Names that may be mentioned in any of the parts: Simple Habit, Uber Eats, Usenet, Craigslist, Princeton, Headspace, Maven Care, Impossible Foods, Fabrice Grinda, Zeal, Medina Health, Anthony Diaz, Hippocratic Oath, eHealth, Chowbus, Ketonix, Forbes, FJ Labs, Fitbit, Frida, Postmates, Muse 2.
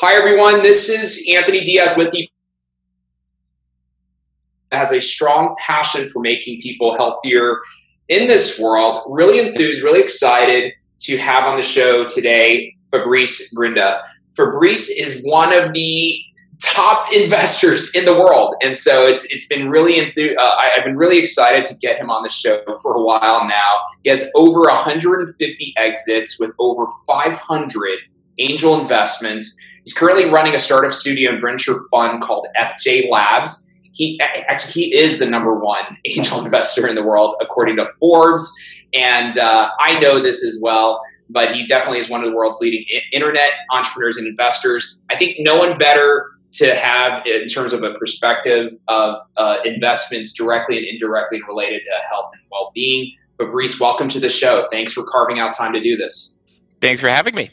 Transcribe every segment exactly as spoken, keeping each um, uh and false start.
Hi, everyone. This is Anthony Diaz with the has a strong passion for making people healthier in this world. Really enthused, really excited to have on the show today, Fabrice Grinda. Fabrice is one of the top investors in the world. And so it's it's been really, enth- uh, I've been really excited to get him on the show for a while now. He has over one hundred fifty exits with over five hundred angel investments. He's currently running a startup studio and venture fund called F J Labs. He actually he is the number one angel investor in the world, according to Forbes. And uh, I know this as well, but he definitely is one of the world's leading internet entrepreneurs and investors. I think no one better to have in terms of a perspective of uh, investments directly and indirectly related to health and well-being. Fabrice, welcome to the show. Thanks for carving out time to do this. Thanks for having me.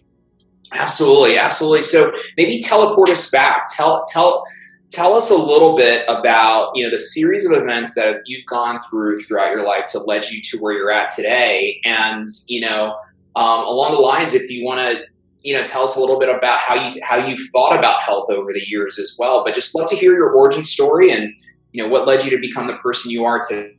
Absolutely, absolutely. So maybe teleport us back. Tell tell tell us a little bit about, you know, the series of events that you've gone through throughout your life to lead you to where you're at today. And, you know, um, along the lines, if you want to, you know, tell us a little bit about how you how you thought about health over the years as well. But just love to hear your origin story and, you know, what led you to become the person you are today.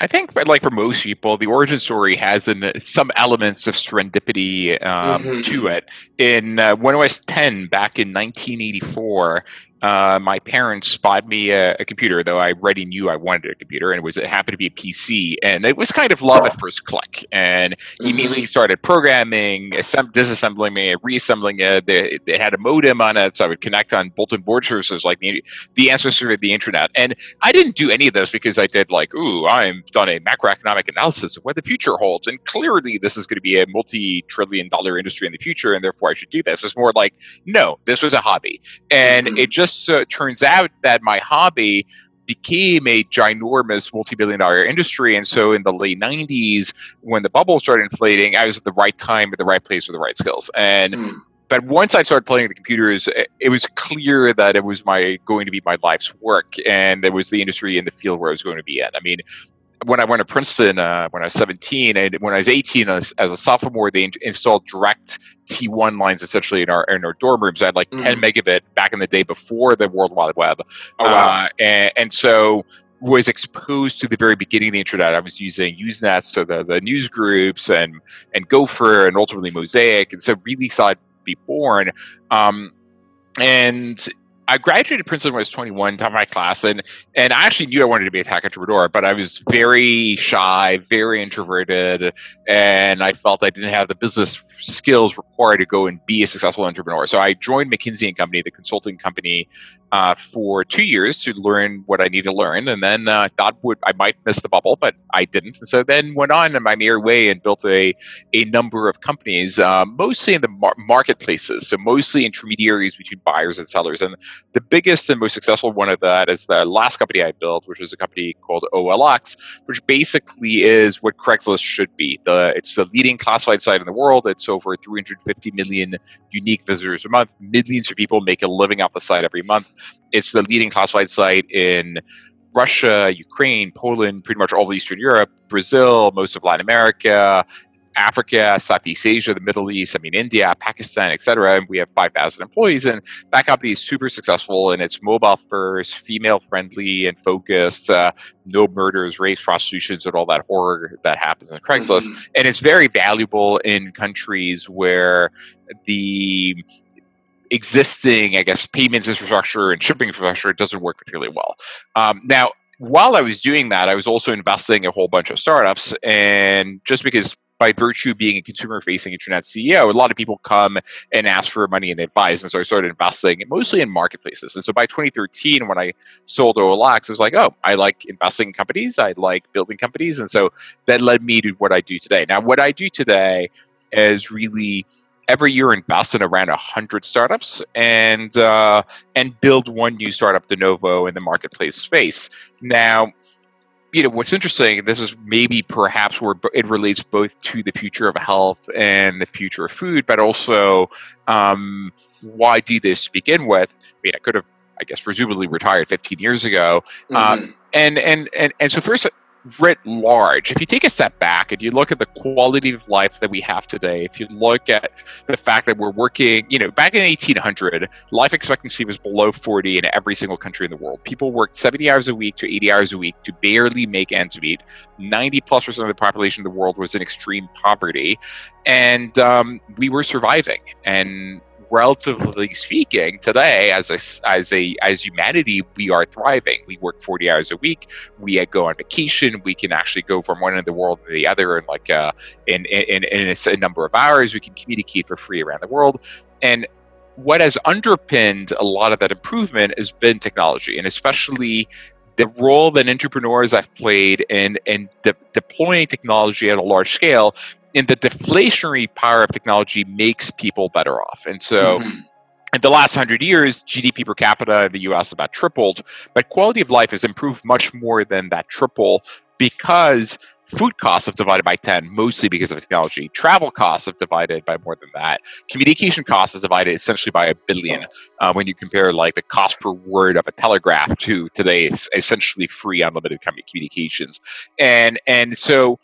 I think, like for most people, the origin story has an, some elements of serendipity um, mm-hmm. to it. In uh, when I was ten, back in nineteen eighty-four, uh, my parents bought me a, a computer, though I already knew I wanted a computer, and it was it happened to be a P C. And it was kind of love at first click. And mm-hmm. immediately started programming, assemb- disassembling it, reassembling it. They, they had a modem on it, so I would connect on bulletin board services like the, the ancestor of the internet. And I didn't do any of this because I did like, ooh, I'm done a macroeconomic analysis of what the future holds. And clearly, this is going to be a multi-trillion dollar industry in the future, and therefore I should do this. It's more like, no, this was a hobby. And mm-hmm. it just uh, turns out that my hobby became a ginormous multi-billion dollar industry. And so in the late nineties, when the bubble started inflating, I was at the right time, at the right place, with the right skills. And mm. But once I started playing with the computers, it was clear that it was my going to be my life's work. And it was the industry and the field where I was going to be in. I mean, when I went to Princeton, uh, when I was seventeen, and when I was eighteen, as, as a sophomore, they in- installed direct T one lines essentially in our in our dorm rooms. I had like mm-hmm. ten megabit back in the day before the World Wide Web, oh, wow. uh, and, and so was exposed to the very beginning of the internet. I was using Usenet, so the the news groups and and Gopher, and ultimately Mosaic, and so really saw it be born. Um, and I graduated Princeton when I was twenty-one, top of my class, and and I actually knew I wanted to be a tech entrepreneur, but I was very shy, very introverted, and I felt I didn't have the business skills required to go and be a successful entrepreneur. So I joined McKinsey and Company, the consulting company, uh, for two years to learn what I needed to learn, and then uh, thought would I might miss the bubble, but I didn't, and so then went on in my merry way and built a a number of companies, uh, mostly in the mar- marketplaces, so mostly intermediaries between buyers and sellers, and the biggest and most successful one of that is the last company I built, which is a company called O L X, which basically is what Craigslist should be. The, it's the leading classified site in the world. It's over three hundred fifty million unique visitors a month. Millions of people make a living off the site every month. It's the leading classified site in Russia, Ukraine, Poland, pretty much all of Eastern Europe, Brazil, most of Latin America, Africa, Southeast Asia, the Middle East, I mean, India, Pakistan, et cetera. And we have five thousand employees. And that company is super successful. And it's mobile first, female friendly and focused, uh, no murders, rape, prostitutions, and all that horror that happens in Craigslist. Mm-hmm. And it's very valuable in countries where the existing, I guess, payments infrastructure and shipping infrastructure doesn't work particularly well. Um, now, while I was doing that, I was also investing a whole bunch of startups. And just because by virtue of being a consumer-facing internet C E O, a lot of people come and ask for money and advice. And so I started investing mostly in marketplaces. And so by twenty thirteen, when I sold O L X, I was like, oh, I like investing in companies. I like building companies. And so that led me to what I do today. Now, what I do today is really every year invest in around one hundred startups and uh, and build one new startup de novo in the marketplace space. Now, you know, what's interesting, this is maybe perhaps where it relates both to the future of health and the future of food, but also um, why do this to begin with? I mean, I could have, I guess, presumably retired fifteen years ago. Mm-hmm. Um, and, and, and, and so first, writ large, if you take a step back and you look at the quality of life that we have today, if you look at the fact that we're working, you know, back in eighteen hundred, life expectancy was below forty in every single country in the world. People worked seventy hours a week to eighty hours a week to barely make ends meet. ninety plus percent of the population of the world was in extreme poverty, and um, we were surviving. And relatively speaking, today, as a, as a as humanity, we are thriving. We work forty hours a week. We go on vacation. We can actually go from one end of the world to the other in like uh in in in a number of hours. We can communicate for free around the world. And what has underpinned a lot of that improvement has been technology, and especially the role that entrepreneurs have played in in de- deploying technology at a large scale. And the deflationary power of technology makes people better off. And so mm-hmm. in the last one hundred years, G D P per capita in the U S about tripled, but quality of life has improved much more than that triple, because food costs have divided by ten, mostly because of technology. Travel costs have divided by more than that. Communication costs is divided essentially by a billion uh, when you compare like the cost per word of a telegraph to today, it's essentially free unlimited communications. And and so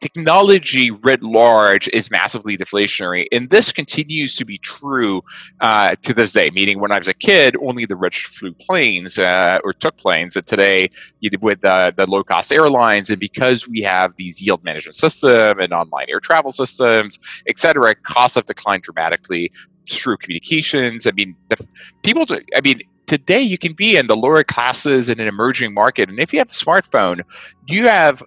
technology writ large is massively deflationary, and this continues to be true uh, to this day. Meaning, when I was a kid, only the rich flew planes uh, or took planes, and today, you know, with uh, the low-cost airlines, and because we have these yield management system and online air travel systems, et cetera, costs have declined dramatically through communications. I mean, the, people. Do, I mean. Today, you can be in the lower classes in an emerging market, and if you have a smartphone, you have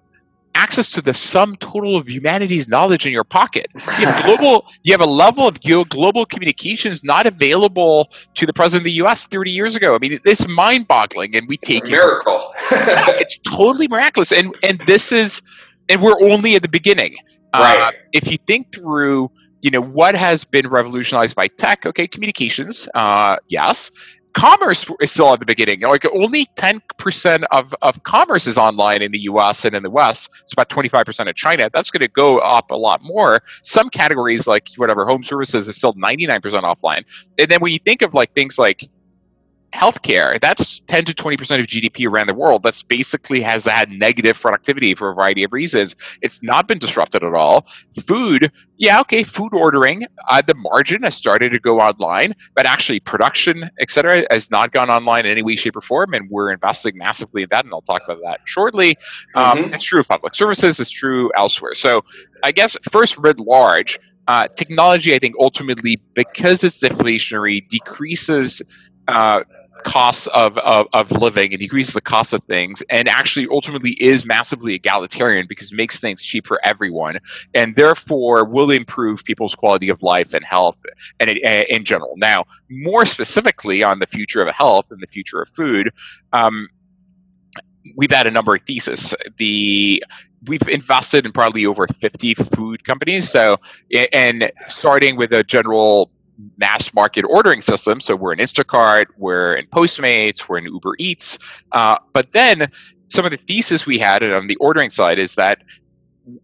access to the sum total of humanity's knowledge in your pocket. You have global, you have a level of global communications not available to the president of the U S thirty years ago. I mean, it's mind-boggling, and we take it's a miracle. It's totally miraculous, and and this is, and we're only at the beginning. Right. Uh, if you think through, you know, what has been revolutionized by tech? Okay, communications, uh, yes. Commerce is still at the beginning. Like only ten percent of, of commerce is online in the U S and in the West. It's about twenty-five percent of China. That's going to go up a lot more. Some categories like whatever home services is still ninety-nine percent offline. And then when you think of like things like healthcare, that's ten to twenty percent of G D P around the world. That's basically has had negative productivity for a variety of reasons. It's not been disrupted at all. Food, yeah, okay, food ordering at the margin has started to go online, but actually production, et cetera, has not gone online in any way, shape, or form, and we're investing massively in that, and I'll talk about that shortly. Um, mm-hmm. It's true of public services. It's true elsewhere. So I guess first, writ large, uh, technology, I think, ultimately, because it's deflationary, decreases uh, costs of, of, of living and decreases the cost of things, and actually ultimately is massively egalitarian because it makes things cheap for everyone, and therefore will improve people's quality of life and health and in, in general. Now, more specifically on the future of health and the future of food, um, we've had a number of theses. The We've invested in probably over fifty food companies, so and starting with a general mass market ordering system. So we're in Instacart, we're in Postmates, we're in Uber Eats. Uh, but then some of the thesis we had on the ordering side is that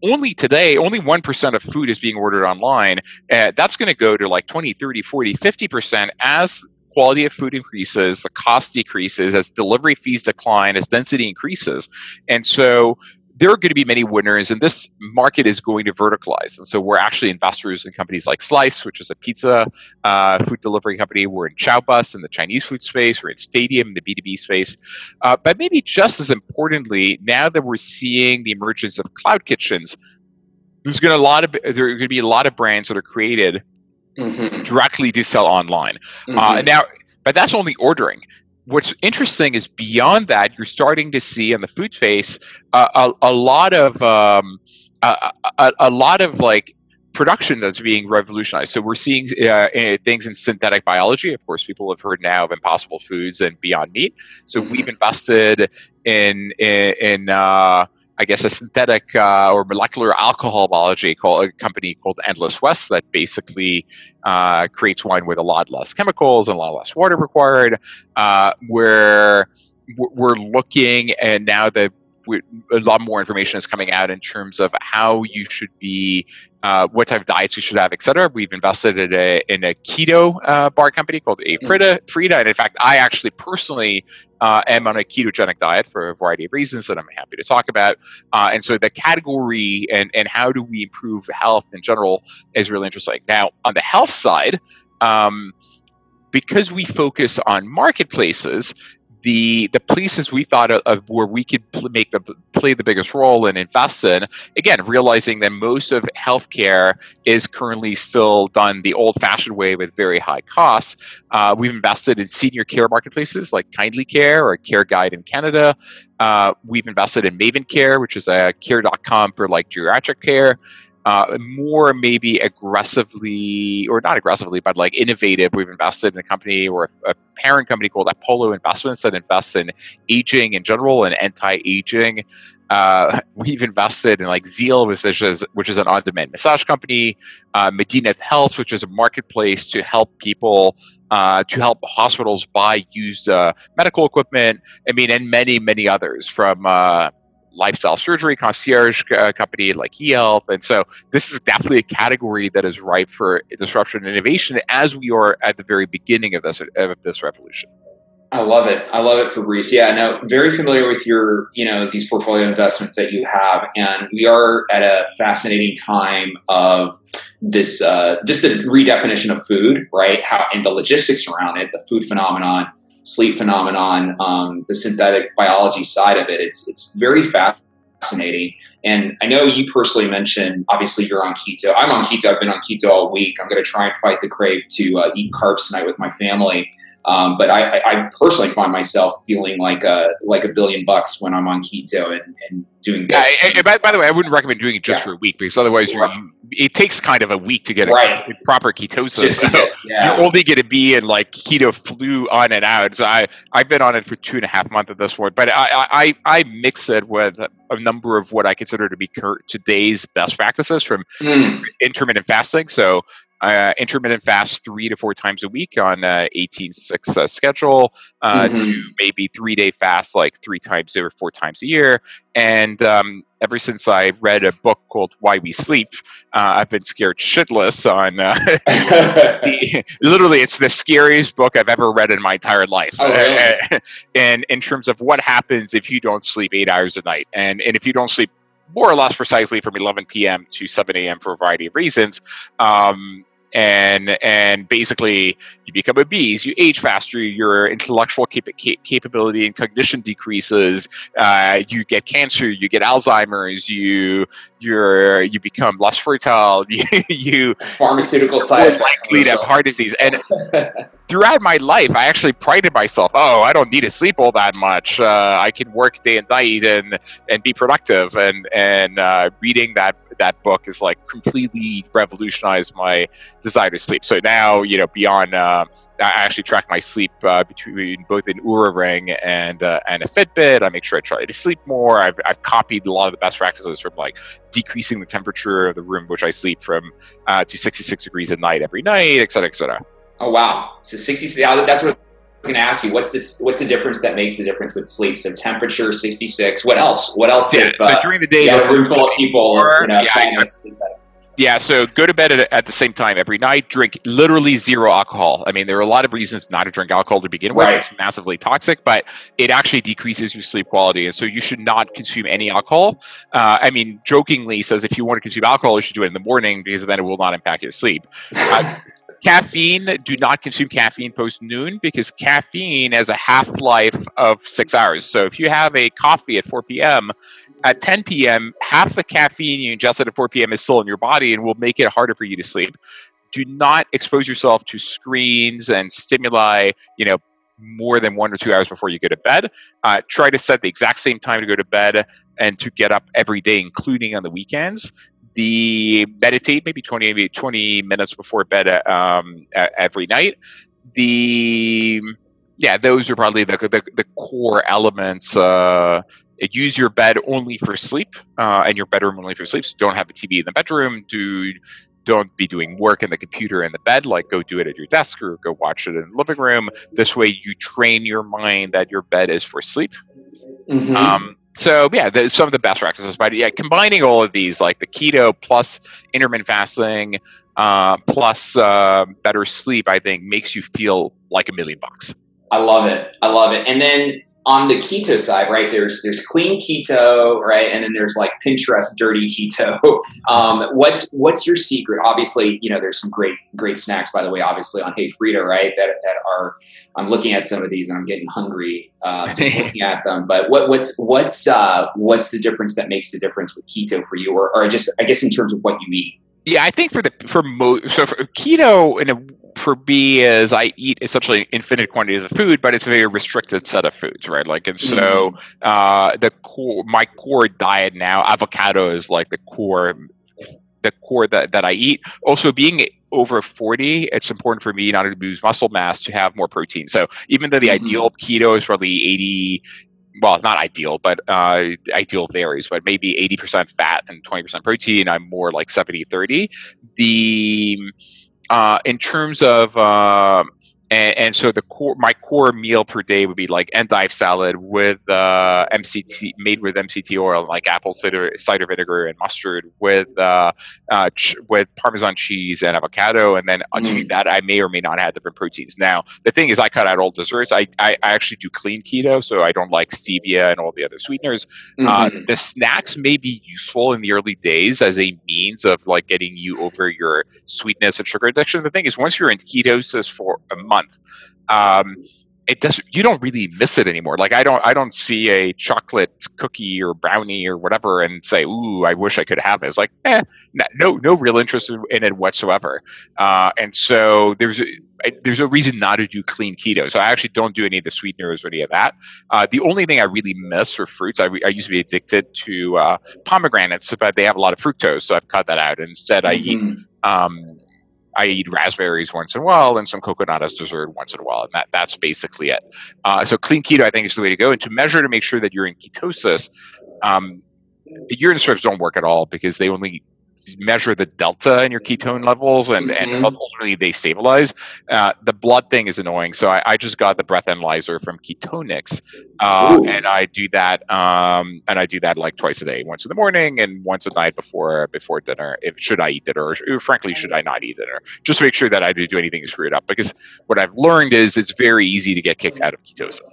only today, only one percent of food is being ordered online. Uh, that's going to go to like twenty, thirty, forty, fifty percent as quality of food increases, the cost decreases, as delivery fees decline, as density increases. And so there are going to be many winners, and this market is going to verticalize. And so we're actually investors in companies like Slice, which is a pizza uh, food delivery company. We're in Chowbus in the Chinese food space. We're in Stadium in the B two B space. Uh, but maybe just as importantly, now that we're seeing the emergence of cloud kitchens, there's going to a lot of there are going to be a lot of brands that are created mm-hmm. directly to sell online. Mm-hmm. Uh, now, but that's only ordering. What's interesting is beyond that, you're starting to see on the food space uh, a, a lot of um, a, a, a lot of like production that's being revolutionized. So we're seeing uh, things in synthetic biology. Of course, people have heard now of Impossible Foods and Beyond Meat. So mm-hmm. we've invested in in. in uh, I guess a synthetic uh, or molecular alcohol biology called a company called Endless West that basically uh, creates wine with a lot less chemicals and a lot less water required. Uh, where we're looking, and now the we, a lot more information is coming out in terms of how you should be, uh, what type of diets you should have, et cetera. We've invested in a, in a keto uh, bar company called a Frida, Frida. And in fact, I actually personally uh, am on a ketogenic diet for a variety of reasons that I'm happy to talk about. Uh, and so the category and, and how do we improve health in general is really interesting. Now, on the health side, um, because we focus on marketplaces, the the places we thought of, of where we could pl- make the play the biggest role and invest in, again, realizing that most of healthcare is currently still done the old-fashioned way with very high costs. Uh, we've invested in senior care marketplaces like Kindly Care or Care Guide in Canada. Uh, we've invested in Maven Care, which is a care dot com for like geriatric care. Uh, more maybe aggressively, or not aggressively, but like innovative. We've invested in a company or a, a parent company called Apollo Investments that invests in aging in general and anti-aging. Uh, we've invested in like Zeal, which is, which is an on-demand massage company. Uh, Medina Health, which is a marketplace to help people, uh, to help hospitals buy used uh, medical equipment. I mean, and many, many others from... Uh, lifestyle surgery concierge uh, company like eHealth. And so this is definitely a category that is ripe for disruption and innovation as we are at the very beginning of this of this revolution. I love it. I love it, Fabrice. Yeah, no, very familiar with your, you know, these portfolio investments that you have. And we are at a fascinating time of this, uh, just the redefinition of food, right? How, and the logistics around it, the food phenomenon, sleep phenomenon, um, the synthetic biology side of it. It's it's very fascinating. And I know you personally mentioned, obviously you're on keto. I'm on keto. I've been on keto all week. I'm going to try and fight the crave to uh, eat carbs tonight with my family. Um, but I, I personally find myself feeling like a, like a billion bucks when I'm on keto and, and doing good. Yeah, and by, by the way, I wouldn't recommend doing it just yeah. for a week, because otherwise you're, it takes kind of a week to get a right. proper ketosis. So it, yeah. You're only going to be in like keto flu on and out. So I, I've been on it for two and a half months at this point, but I, I, I mix it with a number of what I consider to be cur- today's best practices from mm. intermittent fasting. So Uh, intermittent fast three to four times a week on uh, eighteen six uh, schedule, uh, mm-hmm. to maybe three-day fast like three times or four times a year. And um, ever since I read a book called Why We Sleep, uh, I've been scared shitless on... Uh, the, literally, it's the scariest book I've ever read in my entire life. Oh, really? uh, and in terms of what happens if you don't sleep eight hours a night. And, and if you don't sleep more or less precisely from eleven p.m. to seven a.m. for a variety of reasons. Um, and and basically, you become obese, you age faster, your intellectual cap- cap- capability and cognition decreases, uh, you get cancer, you get Alzheimer's, you you're you become less fertile, you, you pharmaceutical side effects, likely to have heart disease. And throughout my life, I actually prided myself, oh, I don't need to sleep all that much. Uh, I can work day and night and and be productive. And and uh, reading that that book has like completely revolutionized my desire to sleep. So now, you know, beyond, uh, I actually track my sleep uh, between both an Oura Ring and uh, and a Fitbit. I make sure I try to sleep more. I've I've copied a lot of the best practices from like decreasing the temperature of the room in which I sleep from uh, to sixty-six degrees at night every night, et cetera, et cetera. Oh, wow. So sixty, that's what I was going to ask you. What's this? What's the difference that makes the difference with sleep? So temperature, sixty-six. What else? What else? Yeah, if, so uh, during the day, there's a room full of people, or, you know, yeah, trying to sleep better. Yeah, so go to bed at, at the same time every night. Drink literally zero alcohol. I mean, there are a lot of reasons not to drink alcohol to begin with. Right. It's massively toxic, but it actually decreases your sleep quality. And so you should not consume any alcohol. Uh, I mean, jokingly says if you want to consume alcohol, you should do it in the morning because then it will not impact your sleep. Uh, Caffeine, do not consume caffeine post-noon because caffeine has a half-life of six hours. So if you have a coffee at four p.m., at ten p.m., half the caffeine you ingested at four p.m. is still in your body and will make it harder for you to sleep. Do not expose yourself to screens and stimuli, you know, more than one or two hours before you go to bed. Uh, try to set the exact same time to go to bed and to get up every day, including on the weekends. The meditate maybe twenty, maybe twenty minutes before bed um, every night. The yeah, those are probably the the, the core elements. Uh, use your bed only for sleep uh, and your bedroom only for sleep. So don't have a T V in the bedroom. Do don't be doing work in the computer in the bed. Like go do it at your desk or go watch it in the living room. This way you train your mind that your bed is for sleep. Mm-hmm. Um, So yeah, the, some of the best practices. But yeah, combining all of these, like the keto plus intermittent fasting uh, plus uh, better sleep, I think makes you feel like a million bucks. I love it. I love it. And then on the keto side, right, there's there's clean keto, right? And then there's like Pinterest dirty keto. Um, what's what's your secret? Obviously, you know, there's some great great snacks, by the way, obviously on Hey Frida, right? That that are, I'm looking at some of these and I'm getting hungry uh, just looking at them. But what what's what's uh, what's the difference that makes the difference with keto for you, or or just I guess in terms of what you eat? Yeah, I think for the for mo- so for keto in a for me is I eat essentially infinite quantities of food, but it's a very restricted set of foods, right? Like, and so uh, the core, my core diet now, avocado is like the core, the core that, that I eat. Also, being over forty, it's important for me not to lose muscle mass to have more protein. So even though the mm-hmm. ideal keto is probably eighty, well, not ideal, but uh, ideal varies, but maybe eighty percent fat and twenty percent protein, I'm more like seventy thirty. The... Uh, in terms of, um, and, and so the core, my core meal per day would be like endive salad with uh, M C T, made with M C T oil, like apple cider, cider vinegar and mustard with uh, uh, ch- with Parmesan cheese and avocado. And then mm. underneath that, I may or may not have different proteins. Now, the thing is I cut out all desserts. I, I, I actually do clean keto, so I don't like stevia and all the other sweeteners. Mm-hmm. Uh, the snacks may be useful in the early days as a means of like getting you over your sweetness and sugar addiction. The thing is, once you're in ketosis for a month, Um, it doesn't. You don't really miss it anymore. Like I don't. I don't see a chocolate cookie or brownie or whatever and say, "Ooh, I wish I could have it." It's like, eh, no, no real interest in it whatsoever. Uh, and so there's a, there's a reason not to do clean keto. So I actually don't do any of the sweeteners or any of that. Uh, the only thing I really miss are fruits. I, re- I used to be addicted to uh, pomegranates, but they have a lot of fructose, so I've cut that out. Instead, I mm-hmm. eat. Um, I eat raspberries once in a while and some coconut as dessert once in a while. And that, that's basically it. Uh, so clean keto, I think, is the way to go. And to measure to make sure that you're in ketosis, um, urine strips don't work at all because they only measure the delta in your ketone levels and, mm-hmm. and ultimately they stabilize. Uh, the blood thing is annoying. So I, I just got the breath analyzer from Ketonix uh, and I do that um, and I do that like twice a day, once in the morning and once at night before before dinner. If should I eat dinner or, or frankly, should I not eat dinner? Just to make sure that I didn't do anything to screw it up, because what I've learned is it's very easy to get kicked out of ketosis.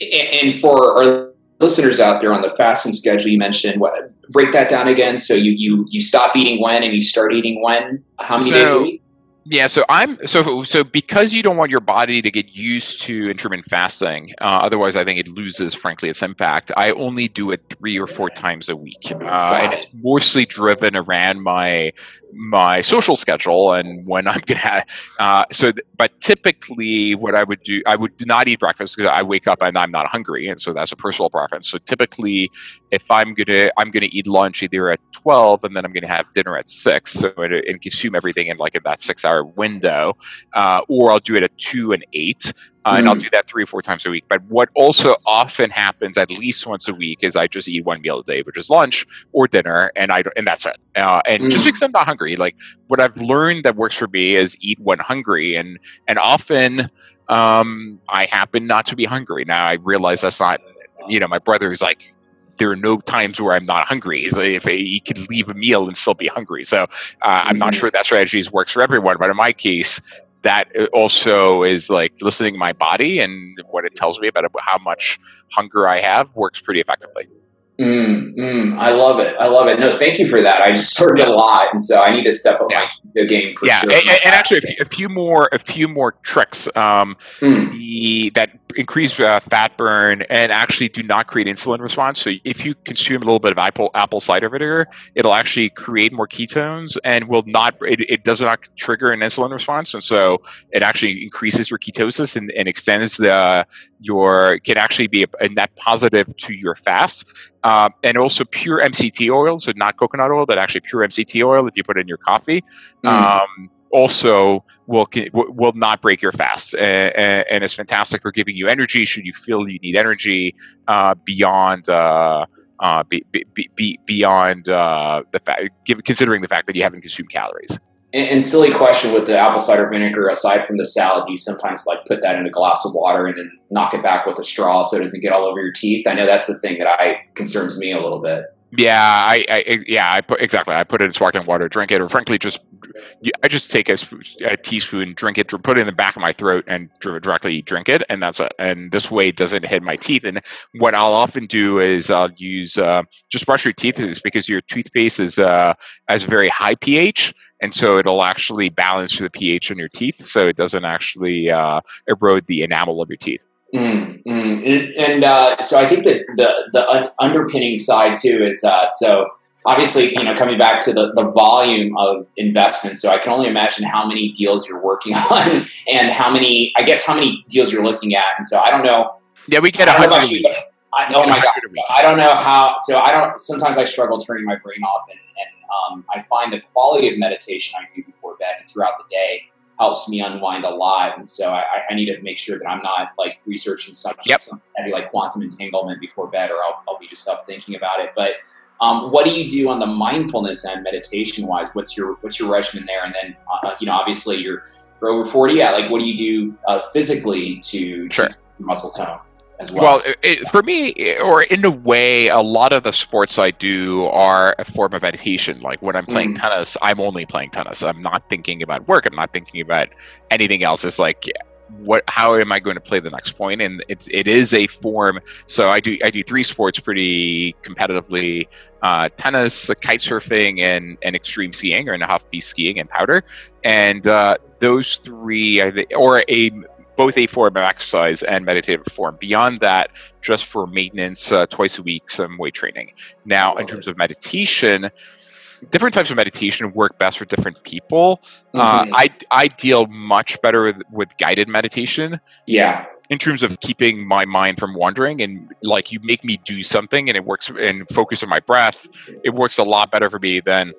And, and for our listeners out there on the fasting schedule, you mentioned what? Break that down again. So you, you, you stop eating when and you start eating when? How many so, days a week? Yeah, so I'm so so because you don't want your body to get used to intermittent fasting. Uh, otherwise, I think it loses, frankly, its impact. I only do it three or four times a week, uh, and it's mostly driven around my my social schedule and when I'm gonna. Have, uh, so, th- but typically, what I would do, I would not eat breakfast because I wake up and I'm not hungry, and so that's a personal preference. So typically, if I'm gonna, I'm gonna eat lunch either at twelve, and then I'm gonna have dinner at six, so it, and consume everything in like in that six-hour window, uh, or I'll do it at two and eight. Uh, and I'll do that three or four times a week. But what also often happens, at least once a week, is I just eat one meal a day, which is lunch or dinner, and I and that's it. Uh, and mm. just because I'm not hungry, like what I've learned that works for me is eat when hungry, and and often um, I happen not to be hungry. Now I realize that's not, you know, my brother is like, there are no times where I'm not hungry. So if he could leave a meal and still be hungry, so uh, mm-hmm. I'm not sure that strategy works for everyone, but in my case. That also is like listening to my body and what it tells me about how much hunger I have works pretty effectively. Mm, mm, I love it. I love it. No, thank you for that. I just learned a lot, and so I need to step up yeah. my keto game for yeah. sure. Yeah, and, and actually, a few more, a few more tricks um, mm. the, that increase uh, fat burn and actually do not create insulin response. So if you consume a little bit of apple apple cider vinegar, it'll actually create more ketones and will not. It, it does not trigger an insulin response, and so it actually increases your ketosis and, and extends the your can actually be a, a net positive to your fast. Uh, and also pure M C T oil, so not coconut oil, but actually pure M C T oil. If you put it in your coffee, mm. um, also will will not break your fast, and, and it's fantastic for giving you energy. Should you feel you need energy uh, beyond uh, uh, be, be, be, beyond uh, the fact, considering the fact that you haven't consumed calories. And, and silly question with the apple cider vinegar, aside from the salad, do you sometimes like put that in a glass of water and then knock it back with a straw so it doesn't get all over your teeth? I know that's the thing that I concerns me a little bit. Yeah, I, I yeah, I put exactly. I put it in sparkling water, drink it, or frankly, just I just take a, a teaspoon, drink it, put it in the back of my throat, and directly drink it, and that's a, and this way it doesn't hit my teeth. And what I'll often do is I'll use uh, just brush your teeth, is because your toothpaste is uh, has a very high pH, and so it'll actually balance the pH in your teeth, so it doesn't actually uh, erode the enamel of your teeth. Mm, mm. And, and uh, so I think that the, the un- underpinning side too is, uh, so obviously, you know, coming back to the, the volume of investment. So I can only imagine how many deals you're working on and how many, I guess, how many deals you're looking at. And so I don't know. Yeah, we get a hundred a week. I, oh my God. I don't know how, so I don't, sometimes I struggle turning my brain off, and, and um, I find the quality of meditation I do before bed and throughout the day helps me unwind a lot. And so I, I need to make sure that I'm not like researching something, yep. something heavy like quantum entanglement before bed, or I'll, I'll be just up thinking about it. But um, what do you do on the mindfulness and meditation wise? What's your, what's your regimen there? And then, uh, you know, obviously you're, you're over forty. Yeah. Like what do you do uh, physically to, sure. to muscle tone? As well, well it, it, for me, or in a way, a lot of the sports I do are a form of meditation. Like when I'm playing mm. tennis, I'm only playing tennis. I'm not thinking about work. I'm not thinking about anything else. It's like, what? How am I going to play the next point? And it's it is a form. So I do I do three sports pretty competitively: uh, tennis, kite surfing, and and extreme skiing, or in a half piece skiing and powder. And uh, those three, are the, or a both a form of exercise and meditative form. Beyond that, just for maintenance, uh, twice a week, some weight training. Now, in terms of meditation, different types of meditation work best for different people. Mm-hmm. Uh, I, I deal much better with, with guided meditation. Yeah. In terms of keeping my mind from wandering, and like you make me do something and it works, and focus on my breath, it works a lot better for me than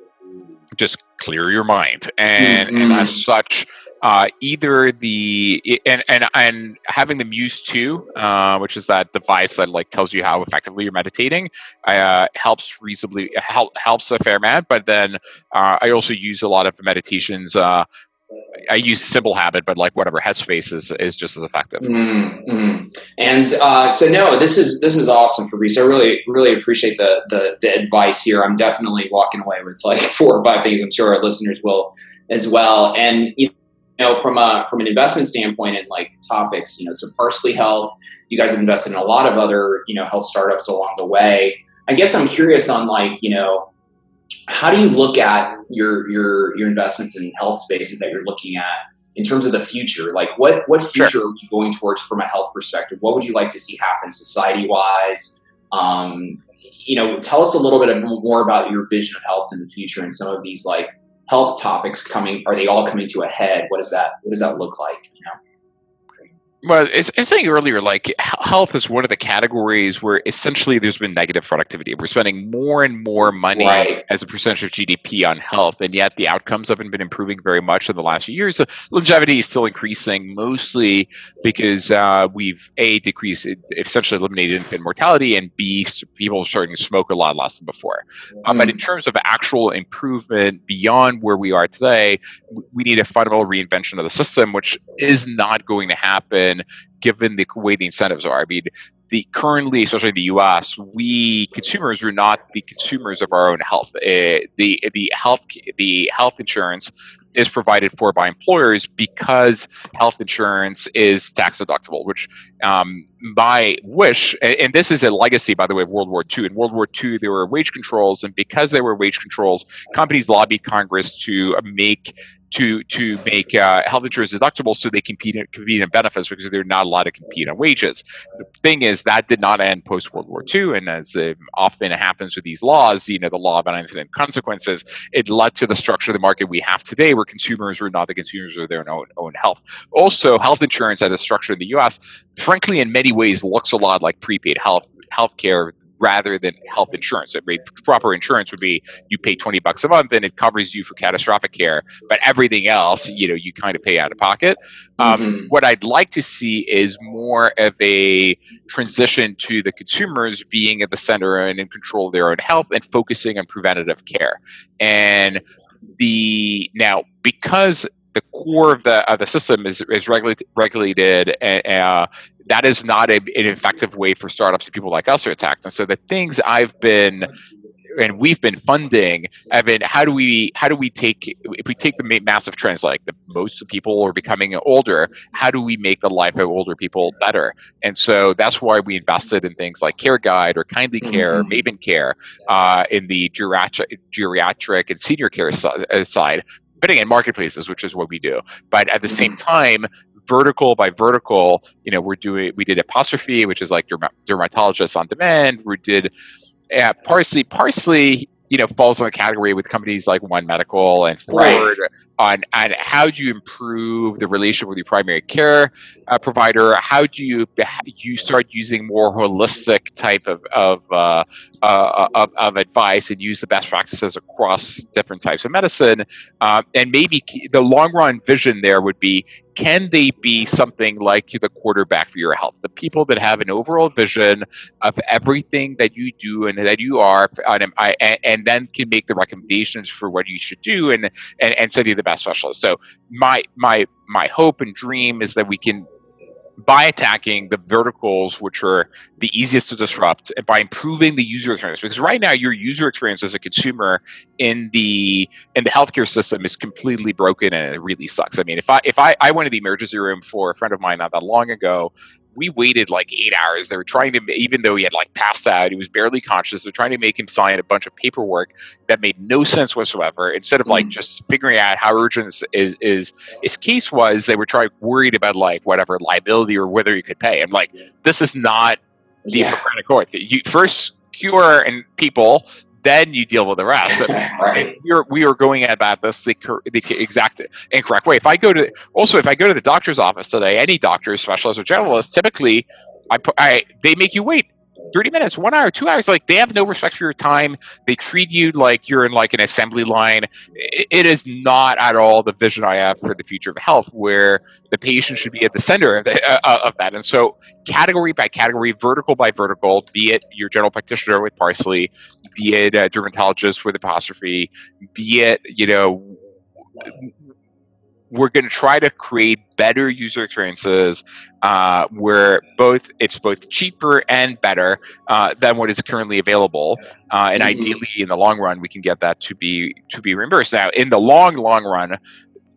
just clear your mind. And, mm-hmm. and as such, Uh, either the and, and and having the Muse two, uh, which is that device that like tells you how effectively you're meditating, uh, helps reasonably help, helps a fair amount. But then uh, I also use a lot of meditations. Uh, I use Simple Habit, but like whatever Headspace is is just as effective. Mm-hmm. And uh, so no, this is this is awesome, Fabrice. I really really appreciate the, the the advice here. I'm definitely walking away with like four or five things. I'm sure our listeners will as well. And you know, You know, from a from an investment standpoint and like topics, you know, so Parsley Health, you guys have invested in a lot of other, you know, health startups along the way. I guess I'm curious on like, you know, how do you look at your your your investments in health spaces that you're looking at in terms of the future? Like what what future sure. are we going towards from a health perspective? What would you like to see happen society wise? Um, you know, tell us a little bit more about your vision of health in the future and some of these like health topics coming, are they all coming to a head? What does that, what does that look like? You know? Well, as I was saying earlier, like health is one of the categories where essentially there's been negative productivity. We're spending more and more money right. as a percentage of G D P on health, and yet the outcomes haven't been improving very much in the last few years. So longevity is still increasing, mostly because uh, we've A, decreased, essentially eliminated infant mortality, and B, people are starting to smoke a lot less than before. Mm-hmm. Um, but in terms of actual improvement beyond where we are today, we need a fundamental reinvention of the system, which is not going to happen given the way the incentives are. I mean, the currently, especially in the U S, we consumers are not the consumers of our own health. Uh, the the health the health insurance is provided for by employers because health insurance is tax deductible. Which um, my wish, and, and this is a legacy, by the way, of World War Two. In World War Two, there were wage controls, and because there were wage controls, companies lobbied Congress to make. to to make uh, health insurance deductible so they compete in, compete in benefits because they're not allowed to compete on wages. The thing is, that did not end post-World War Two, and as uh, often happens with these laws, you know, the law of unintended consequences, it led to the structure of the market we have today where consumers are not the consumers of their own, own health. Also, health insurance as a structure in the U S, frankly, in many ways looks a lot like prepaid health healthcare rather than health insurance. I mean, proper insurance would be you pay twenty bucks a month and it covers you for catastrophic care, but everything else, you know, you kind of pay out of pocket. Um, mm-hmm. What I'd like to see is more of a transition to the consumers being at the center and in control of their own health and focusing on preventative care. And the now because the core of the of the system is is regula- regulated, and uh, that is not a, an effective way for startups and people like us are attacked. And so the things I've been and we've been funding, Evan, how do we how do we take if we take the massive trends like the most people are becoming older, how do we make the life of older people better? And so that's why we invested in things like Care Guide or Kindly Care mm-hmm. or Maven Care uh, in the geriatric, geriatric and senior care side, but again, marketplaces, which is what we do. But at the mm-hmm. same time, vertical by vertical, you know, we're doing we did Apostrophe, which is like derm- dermatologists on demand. We did. Yeah, Parsley, Parsley, you know, falls in the category with companies like One Medical and Ford right. on on how do you improve the relationship with your primary care uh, provider? How do you you start using more holistic type of of, uh, uh, of of advice and use the best practices across different types of medicine? Uh, and maybe the long run vision there would be, can they be something like the quarterback for your health? The people that have an overall vision of everything that you do and that you are, and, and then can make the recommendations for what you should do and, and, and send you the best specialist. So my, my, my hope and dream is that we can, by attacking the verticals, which are the easiest to disrupt, and by improving the user experience, because right now your user experience as a consumer in the in the healthcare system is completely broken, and it really sucks. I mean, if I if I, I went to the emergency room for a friend of mine not that long ago, we waited like eight hours. They were trying to, even though he had like passed out, he was barely conscious. They're trying to make him sign a bunch of paperwork that made no sense whatsoever. Instead of like mm. just figuring out how urgent is, is, is his case was, they were trying worried about like whatever liability or whether he could pay. I'm like, this is not the yeah. Hippocratic Oath. You first cure and people, then you deal with the rest. And, right. and we're, we are going about this the, cor- the exact incorrect way. If I go to also, if I go to the doctor's office today, any doctor, specialist, or generalist, typically, I, I they make you wait thirty minutes, one hour, two hours. Like, they have no respect for your time. They treat you like you're in like an assembly line. It, it is not at all the vision I have for the future of health, where the patient should be at the center of, the, uh, of that. And so, category by category, vertical by vertical, be it your general practitioner with Parsley, be it a dermatologist with Apostrophe, be it, you know, we're going to try to create better user experiences uh, where both it's both cheaper and better uh, than what is currently available. Uh, and mm-hmm. ideally, in the long run, we can get that to be to be reimbursed. Now, in the long, long run,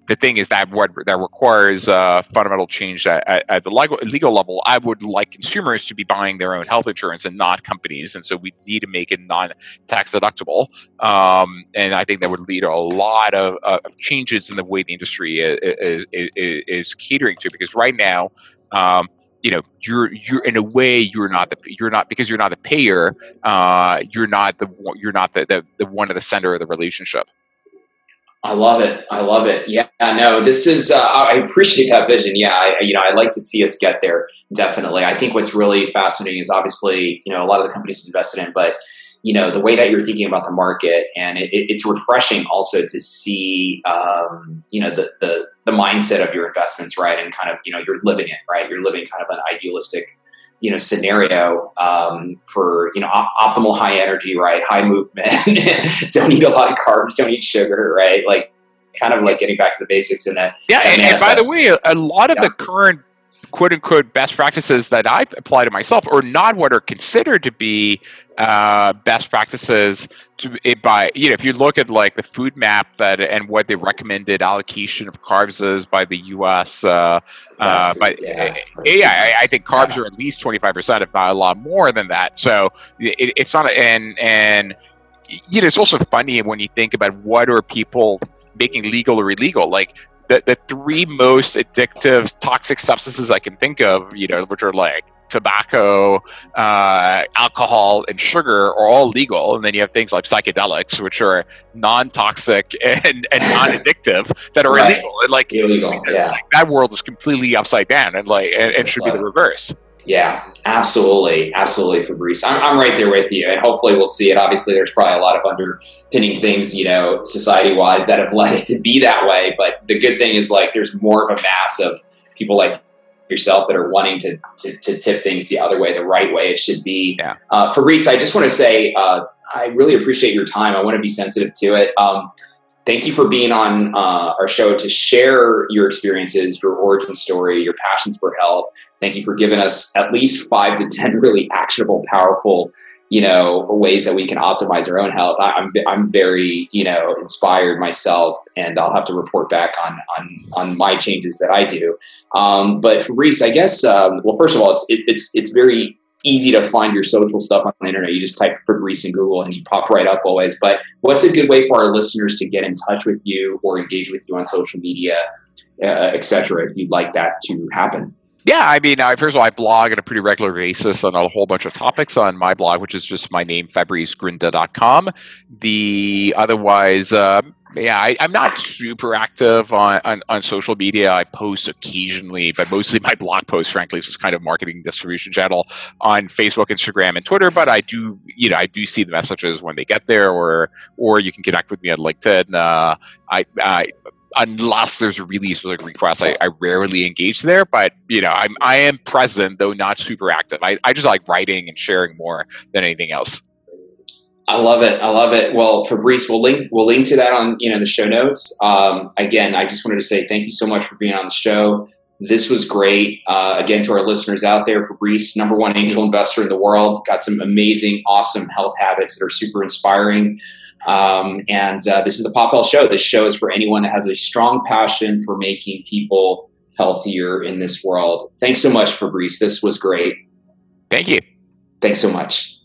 the thing is that what that requires uh, fundamental change at, at, at the legal, legal level. I would like consumers to be buying their own health insurance and not companies, and so we need to make it non-tax deductible. Um, and I think that would lead to a lot of, uh, of changes in the way the industry is, is, is catering to, because right now, um, you know, you're you're in a way you're not the you're not because you're not the payer. Uh, you're not the you're not the, the, the one at the center of the relationship. I love it. I love it. Yeah, no, this is, uh, I appreciate that vision. Yeah, I, you know, I'd like to see us get there. Definitely. I think what's really fascinating is obviously, you know, a lot of the companies have invested in, but, you know, the way that you're thinking about the market, and it, it, it's refreshing also to see, um, you know, the, the, the mindset of your investments, right. And kind of, you know, you're living it, right. You're living kind of an idealistic, you know, scenario, um, for, you know, op- optimal high energy, right. High movement, don't eat a lot of carbs, don't eat sugar, right. Like kind of like getting back to the basics in that. Yeah. That and, and by the way, a lot of yeah. the current quote unquote best practices that I apply to myself are not what are considered to be, uh, best practices to it by, you know, if you look at like the food map that, and what the recommended allocation of carbs is by the U S, uh, uh, but yeah, yeah I, I think carbs yeah. are at least twenty-five percent, if not a lot more than that. So it, it's not, and, and, you know, it's also funny when you think about what are people making legal or illegal, like, The, the three most addictive toxic substances I can think of, you know, which are like tobacco, uh, alcohol, and sugar, are all legal. And then you have things like psychedelics, which are non-toxic and, and non-addictive, that are right. illegal. And like, illegal. You know, yeah. like that world is completely upside down, and like and, and should be the reverse. Yeah, absolutely. Absolutely, Fabrice. I'm, I'm right there with you. And hopefully we'll see it. Obviously, there's probably a lot of underpinning things, you know, society-wise that have led it to be that way. But the good thing is, like, there's more of a mass of people like yourself that are wanting to to, to tip things the other way, the right way it should be. Yeah. Uh, Fabrice, I just want to say uh, I really appreciate your time. I want to be sensitive to it. Um, Thank you for being on uh, our show to share your experiences, your origin story, your passions for health. Thank you for giving us at least five to ten really actionable, powerful, you know, ways that we can optimize our own health. I, I'm I'm very, you know, inspired myself, and I'll have to report back on on, on my changes that I do. Um, but Fabrice, I guess, um, well, first of all, it's it, it's it's very easy to find your social stuff on the internet. You just type Fabrice in Google and you pop right up always. But what's a good way for our listeners to get in touch with you or engage with you on social media, uh, et cetera, if you'd like that to happen? Yeah, I mean, I, first of all, I blog on a pretty regular basis on a whole bunch of topics on my blog, which is just my name, Fabrice Grinda dot com. The otherwise, uh, yeah, I, I'm not super active on, on, on social media. I post occasionally, but mostly my blog posts, frankly, is just kind of marketing distribution channel on Facebook, Instagram, and Twitter. But I do, you know, I do see the messages when they get there, or or you can connect with me on LinkedIn. Uh, I, I Unless there's a really specific request, I, I rarely engage there. But you know, I'm I am present, though not super active. I, I just like writing and sharing more than anything else. I love it. I love it. Well, Fabrice, we'll link we'll link to that on you know the show notes. Um, again, I just wanted to say thank you so much for being on the show. This was great. Uh, again, to our listeners out there, Fabrice, number one angel investor in the world, got some amazing, awesome health habits that are super inspiring. Um, and uh, this is the Pop Health Show. This show is for anyone that has a strong passion for making people healthier in this world. Thanks so much, Fabrice. This was great. Thank you. Thanks so much.